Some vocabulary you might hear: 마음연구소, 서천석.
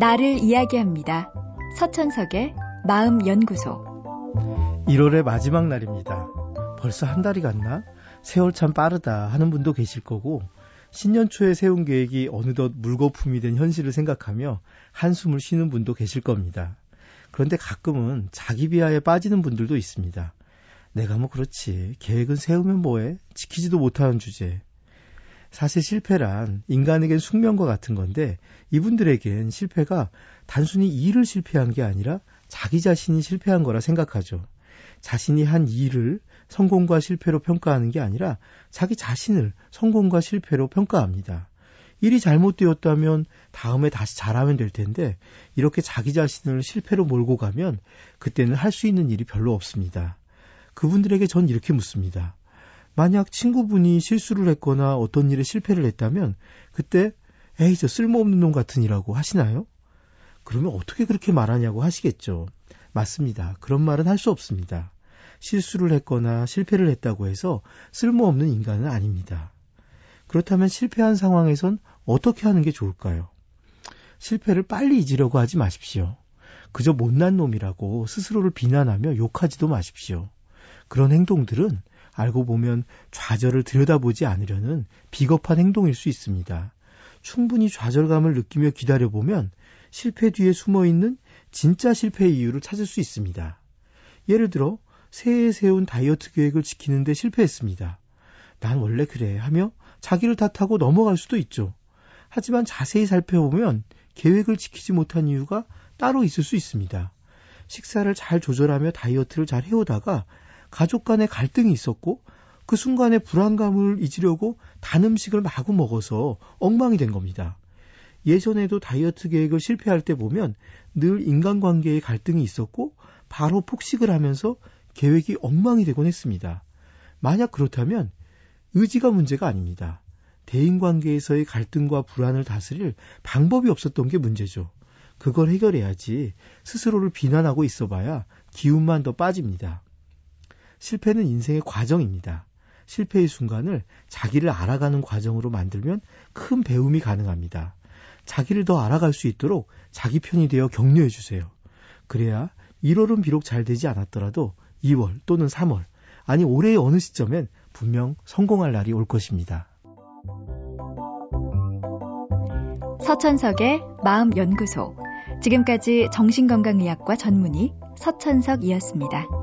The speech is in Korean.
나를 이야기합니다. 서천석의 마음연구소. 1월의 마지막 날입니다. 벌써 한 달이 갔나? 세월 참 빠르다 하는 분도 계실 거고, 신년 초에 세운 계획이 어느덧 물거품이 된 현실을 생각하며 한숨을 쉬는 분도 계실 겁니다. 그런데 가끔은 자기 비하에 빠지는 분들도 있습니다. 내가 뭐 그렇지, 계획은 세우면 뭐해, 지키지도 못하는 주제. 사실 실패란 인간에겐 숙명과 같은 건데, 이분들에겐 실패가 단순히 일을 실패한 게 아니라 자기 자신이 실패한 거라 생각하죠. 자신이 한 일을 성공과 실패로 평가하는 게 아니라 자기 자신을 성공과 실패로 평가합니다. 일이 잘못되었다면 다음에 다시 잘하면 될 텐데, 이렇게 자기 자신을 실패로 몰고 가면 그때는 할 수 있는 일이 별로 없습니다. 그분들에게 전 이렇게 묻습니다. 만약 친구분이 실수를 했거나 어떤 일에 실패를 했다면 그때 에이 저 쓸모없는 놈 같은 이라고 하시나요? 그러면 어떻게 그렇게 말하냐고 하시겠죠. 맞습니다. 그런 말은 할 수 없습니다. 실수를 했거나 실패를 했다고 해서 쓸모없는 인간은 아닙니다. 그렇다면 실패한 상황에선 어떻게 하는 게 좋을까요? 실패를 빨리 잊으려고 하지 마십시오. 그저 못난 놈이라고 스스로를 비난하며 욕하지도 마십시오. 그런 행동들은 알고 보면 좌절을 들여다보지 않으려는 비겁한 행동일 수 있습니다. 충분히 좌절감을 느끼며 기다려보면 실패 뒤에 숨어있는 진짜 실패의 이유를 찾을 수 있습니다. 예를 들어 새해에 세운 다이어트 계획을 지키는데 실패했습니다. 난 원래 그래 하며 자기를 탓하고 넘어갈 수도 있죠. 하지만 자세히 살펴보면 계획을 지키지 못한 이유가 따로 있을 수 있습니다. 식사를 잘 조절하며 다이어트를 잘 해오다가 가족 간의 갈등이 있었고, 그 순간에 불안감을 잊으려고 단 음식을 마구 먹어서 엉망이 된 겁니다. 예전에도 다이어트 계획을 실패할 때 보면 늘 인간관계의 갈등이 있었고 바로 폭식을 하면서 계획이 엉망이 되곤 했습니다. 만약 그렇다면 의지가 문제가 아닙니다. 대인관계에서의 갈등과 불안을 다스릴 방법이 없었던 게 문제죠. 그걸 해결해야지 스스로를 비난하고 있어봐야 기운만 더 빠집니다. 실패는 인생의 과정입니다. 실패의 순간을 자기를 알아가는 과정으로 만들면 큰 배움이 가능합니다. 자기를 더 알아갈 수 있도록 자기 편이 되어 격려해 주세요. 그래야 1월은 비록 잘 되지 않았더라도 2월 또는 3월, 아니 올해의 어느 시점엔 분명 성공할 날이 올 것입니다. 서천석의 마음연구소. 지금까지 정신건강의학과 전문의 서천석이었습니다.